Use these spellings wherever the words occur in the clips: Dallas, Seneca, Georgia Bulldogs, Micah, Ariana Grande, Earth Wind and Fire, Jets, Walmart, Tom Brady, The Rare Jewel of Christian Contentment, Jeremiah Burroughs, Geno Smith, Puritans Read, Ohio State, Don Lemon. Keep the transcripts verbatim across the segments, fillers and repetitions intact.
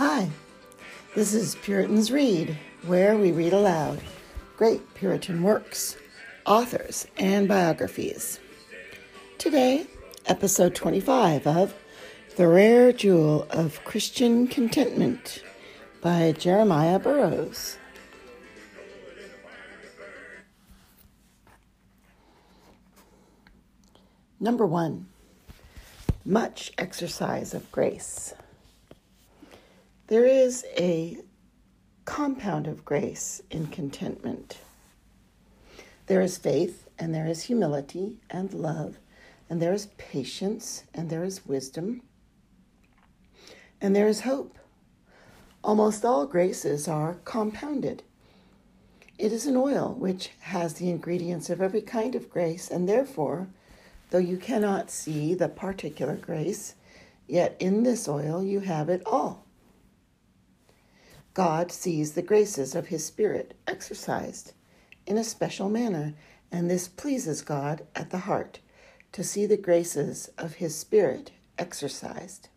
Hi, this is Puritans Read, where we read aloud great Puritan works, authors, and biographies. Today, episode twenty-five of The Rare Jewel of Christian Contentment by Jeremiah Burroughs. Number one, much exercise of grace. There is a compound of grace in contentment. There is faith, and there is humility and love, and there is patience, and there is wisdom, and there is hope. Almost all graces are compounded. It is an oil which has the ingredients of every kind of grace, and therefore, though you cannot see the particular grace, yet in this oil you have it all. God sees the graces of his Spirit exercised in a special manner, and this pleases God at the heart, to see the graces of his Spirit exercised.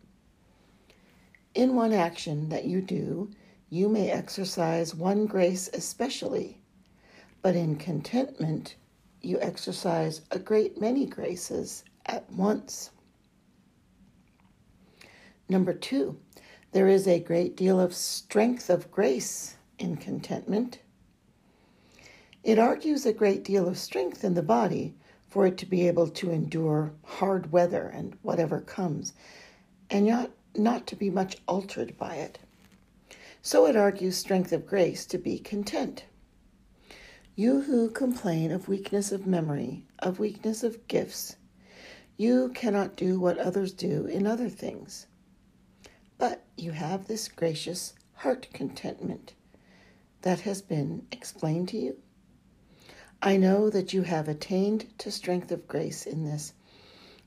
In one action that you do, you may exercise one grace especially, but in contentment, you exercise a great many graces at once. Number two, there is a great deal of strength of grace in contentment. It argues a great deal of strength in the body for it to be able to endure hard weather and whatever comes, and not, not to be much altered by it. So it argues strength of grace to be content. You who complain of weakness of memory, of weakness of gifts, you cannot do what others do in other things. But you have this gracious heart contentment that has been explained to you. I know that you have attained to strength of grace in this,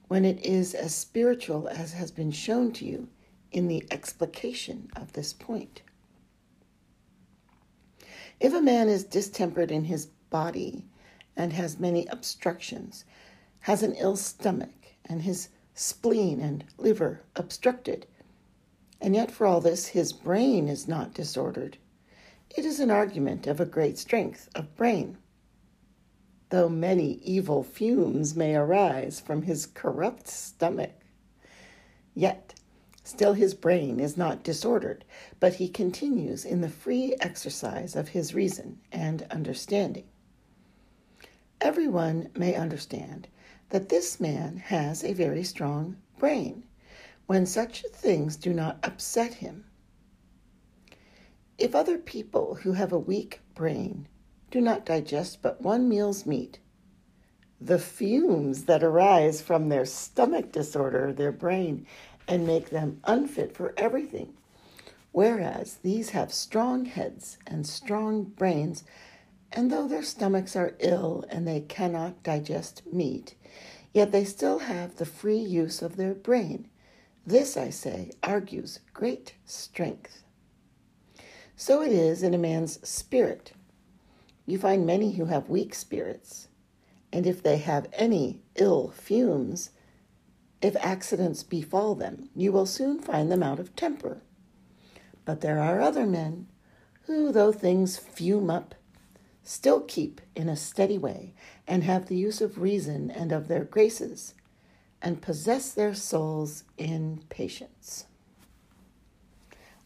when it is as spiritual as has been shown to you in the explication of this point. If a man is distempered in his body and has many obstructions, has an ill stomach and his spleen and liver obstructed, and yet for all this his brain is not disordered, it is an argument of a great strength of brain, though many evil fumes may arise from his corrupt stomach. Yet still his brain is not disordered, but he continues in the free exercise of his reason and understanding. Everyone may understand that this man has a very strong brain when such things do not upset him. If other people who have a weak brain do not digest but one meal's meat, the fumes that arise from their stomach disorder their brain and make them unfit for everything, whereas these have strong heads and strong brains, and though their stomachs are ill and they cannot digest meat, yet they still have the free use of their brain. This, I say, argues great strength. So it is in a man's spirit. You find many who have weak spirits, and if they have any ill fumes, if accidents befall them, you will soon find them out of temper. But there are other men who, though things fume up, still keep in a steady way and have the use of reason and of their graces, and possess their souls in patience.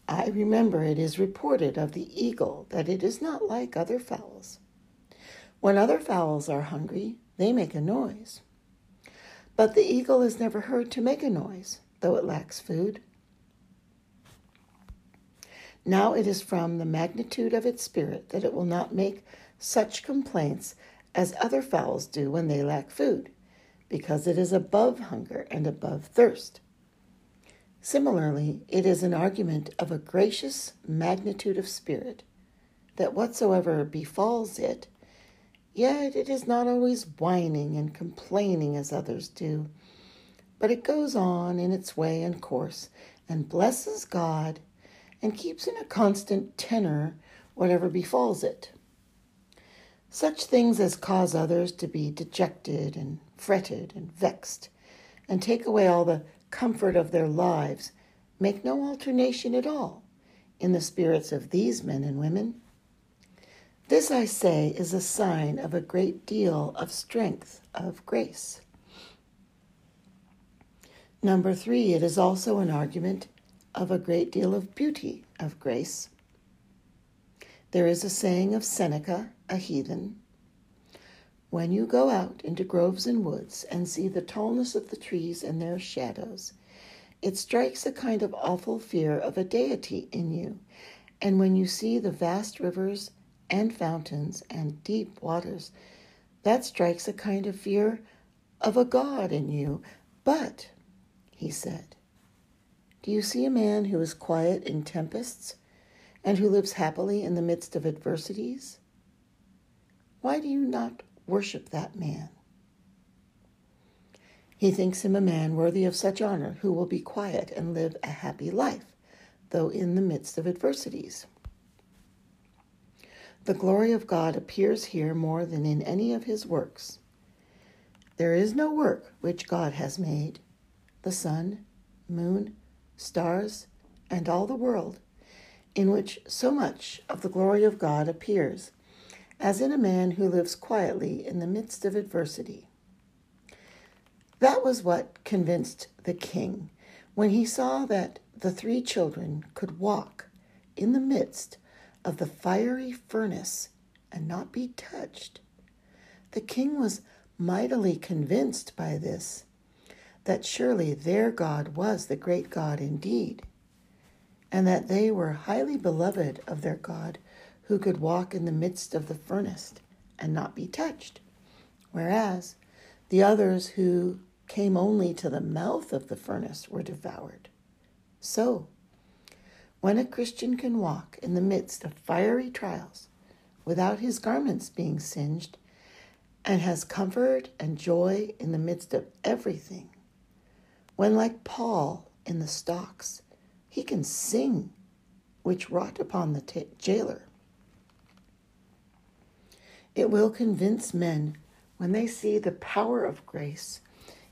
I remember it is reported of the eagle that it is not like other fowls. When other fowls are hungry, they make a noise. But the eagle is never heard to make a noise, though it lacks food. Now it is from the magnitude of its spirit that it will not make such complaints as other fowls do when they lack food, because it is above hunger and above thirst. Similarly, it is an argument of a gracious magnitude of spirit, that whatsoever befalls it, yet it is not always whining and complaining as others do, but it goes on in its way and course, and blesses God, and keeps in a constant tenor whatever befalls it. Such things as cause others to be dejected and fretted and vexed, and take away all the comfort of their lives, make no alternation at all in the spirits of these men and women. This, I say, is a sign of a great deal of strength of grace. Number three, it is also an argument of a great deal of beauty of grace. There is a saying of Seneca, a heathen, "When you go out into groves and woods and see the tallness of the trees and their shadows, it strikes a kind of awful fear of a deity in you, and when you see the vast rivers and fountains and deep waters, that strikes a kind of fear of a god in you. But," he said, "do you see a man who is quiet in tempests and who lives happily in the midst of adversities? Why do you not worship that man? He thinks him a man worthy of such honor, who will be quiet and live a happy life, though in the midst of adversities." The glory of God appears here more than in any of his works. There is no work which God has made, the sun, moon, stars, and all the world, in which so much of the glory of God appears, as in a man who lives quietly in the midst of adversity. That was what convinced the king when he saw that the three children could walk in the midst of the fiery furnace and not be touched. The king was mightily convinced by this, that surely their God was the great God indeed, and that they were highly beloved of their God, who could walk in the midst of the furnace and not be touched, whereas the others who came only to the mouth of the furnace were devoured. So, when a Christian can walk in the midst of fiery trials without his garments being singed, and has comfort and joy in the midst of everything, when, like Paul in the stocks, he can sing, which wrought upon the ta- jailer, it will convince men when they see the power of grace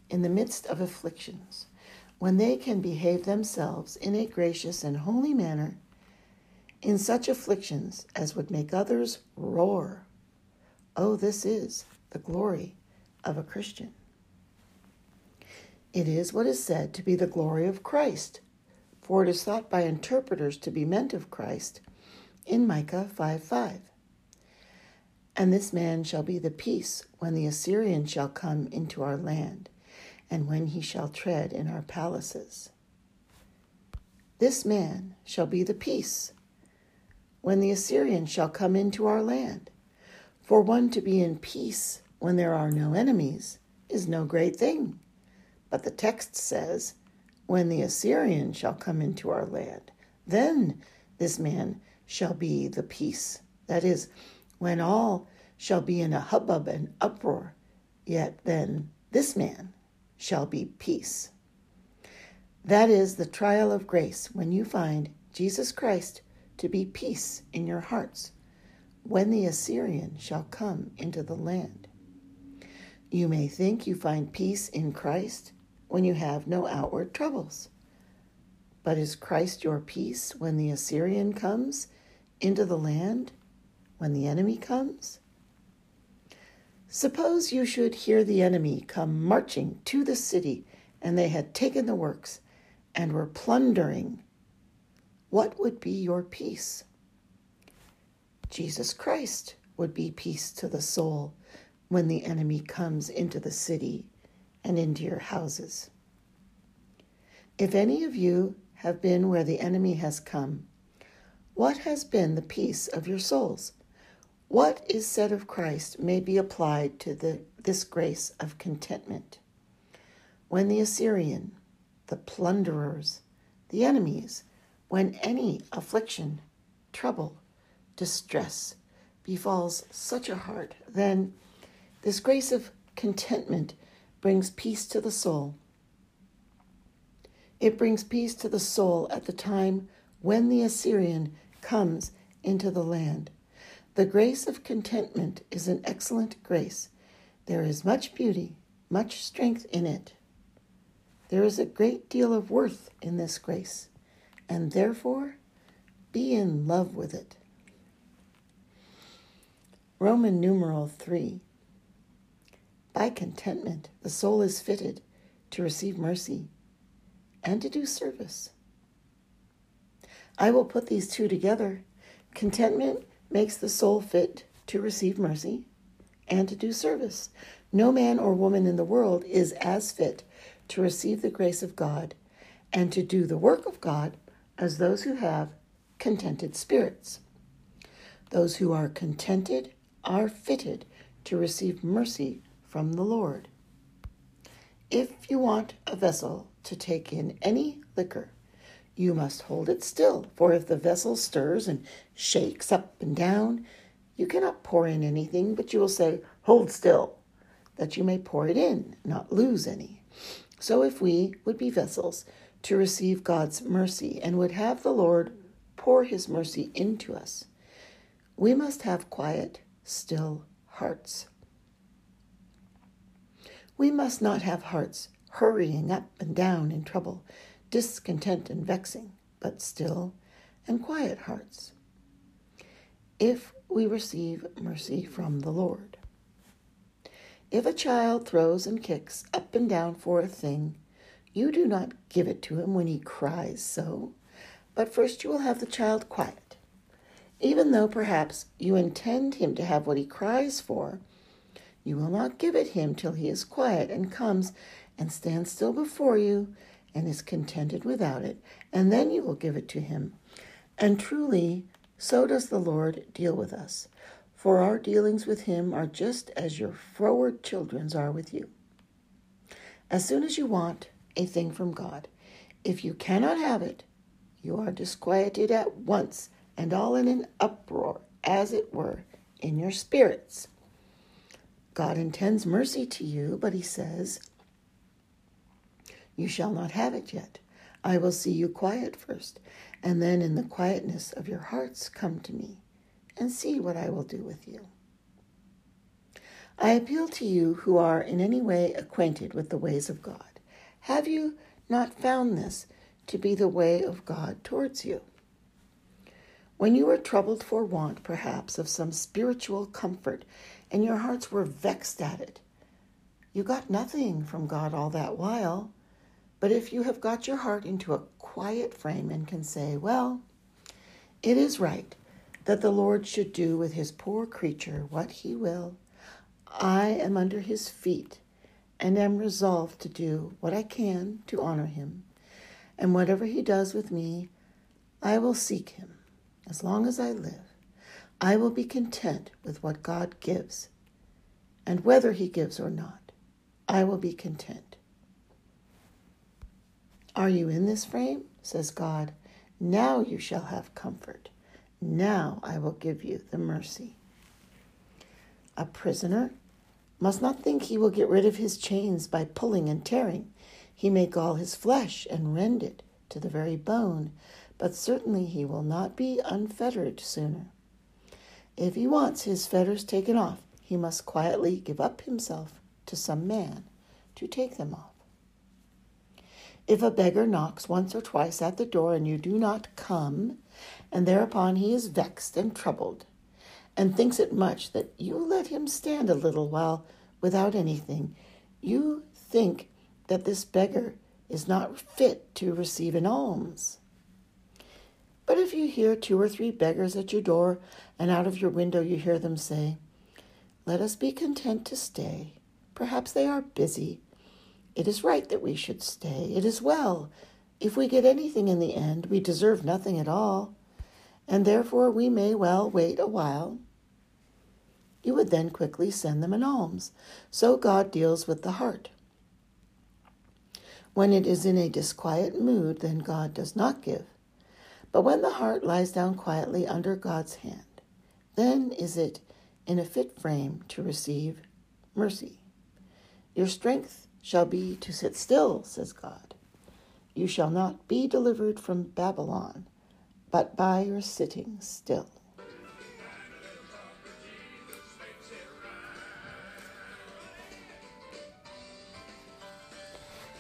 in the midst of afflictions, when they can behave themselves in a gracious and holy manner in such afflictions as would make others roar. Oh, this is the glory of a Christian. It is what is said to be the glory of Christ, for it is thought by interpreters to be meant of Christ in Micah five five. "And this man shall be the peace when the Assyrian shall come into our land, and when he shall tread in our palaces." This man shall be the peace when the Assyrian shall come into our land. For one to be in peace when there are no enemies is no great thing. But the text says, "When the Assyrian shall come into our land, then this man shall be the peace." That is, when all shall be in a hubbub and uproar, yet then this man shall be peace. That is the trial of grace, when you find Jesus Christ to be peace in your hearts, when the Assyrian shall come into the land. You may think you find peace in Christ when you have no outward troubles. But is Christ your peace when the Assyrian comes into the land, when the enemy comes? Suppose you should hear the enemy come marching to the city, and they had taken the works and were plundering. What would be your peace? Jesus Christ would be peace to the soul when the enemy comes into the city and into your houses. If any of you have been where the enemy has come, what has been the peace of your souls? What is said of Christ may be applied to the, this grace of contentment. When the Assyrian, the plunderers, the enemies, when any affliction, trouble, distress befalls such a heart, then this grace of contentment brings peace to the soul. It brings peace to the soul at the time when the Assyrian comes into the land. The grace of contentment is an excellent grace. There is much beauty, much strength in it. There is a great deal of worth in this grace, and therefore Be in love with it. Roman numeral three. By contentment, the soul is fitted to receive mercy and to do service. I will put these two together. Contentment makes the soul fit to receive mercy and to do service. No man or woman in the world is as fit to receive the grace of God and to do the work of God as those who have contented spirits. Those who are contented are fitted to receive mercy from the Lord. If you want a vessel to take in any liquor, you must hold it still, for if the vessel stirs and shakes up and down, you cannot pour in anything, but you will say, "Hold still," that you may pour it in, not lose any. So if we would be vessels to receive God's mercy and would have the Lord pour his mercy into us, we must have quiet, still hearts. We must not have hearts hurrying up and down in trouble, discontent and vexing, but still and quiet hearts, if we receive mercy from the Lord. If a child throws and kicks up and down for a thing, you do not give it to him when he cries so, but first you will have the child quiet. Even though perhaps you intend him to have what he cries for, you will not give it him till he is quiet and comes and stands still before you and is contented without it, and then you will give it to him. And truly, so does the Lord deal with us, for our dealings with him are just as your froward children's are with you. As soon as you want a thing from God, if you cannot have it, you are disquieted at once and all in an uproar, as it were, in your spirits. God intends mercy to you, but he says, "You shall not have it yet. I will see you quiet first, and then in the quietness of your hearts come to me and see what I will do with you." I appeal to you who are in any way acquainted with the ways of God. Have you not found this to be the way of God towards you? When you were troubled for want, perhaps, of some spiritual comfort, and your hearts were vexed at it, you got nothing from God all that while. But if you have got your heart into a quiet frame and can say, "Well, it is right that the Lord should do with his poor creature what he will. I am under his feet and am resolved to do what I can to honor him. And whatever he does with me, I will seek him. As long as I live, I will be content with what God gives. And whether he gives or not, I will be content." Are you in this frame? Says God. Now you shall have comfort. Now I will give you the mercy. A prisoner must not think he will get rid of his chains by pulling and tearing. He may gall his flesh and rend it to the very bone, but certainly he will not be unfettered sooner. If he wants his fetters taken off, he must quietly give up himself to some man to take them off. If a beggar knocks once or twice at the door and you do not come, and thereupon he is vexed and troubled, and thinks it much that you let him stand a little while without anything, you think that this beggar is not fit to receive an alms. But if you hear two or three beggars at your door, and out of your window you hear them say, "Let us be content to stay. Perhaps they are busy. It is right that we should stay. It is well. If we get anything in the end, we deserve nothing at all, and therefore we may well wait a while." You would then quickly send them an alms. So God deals with the heart. When it is in a disquiet mood, then God does not give. But when the heart lies down quietly under God's hand, then is it in a fit frame to receive mercy. Your strength shall be to sit still, says God. You shall not be delivered from Babylon, but by your sitting still.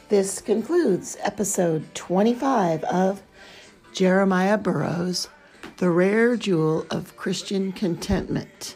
This concludes episode twenty-five of Jeremiah Burroughs' The Rare Jewel of Christian Contentment.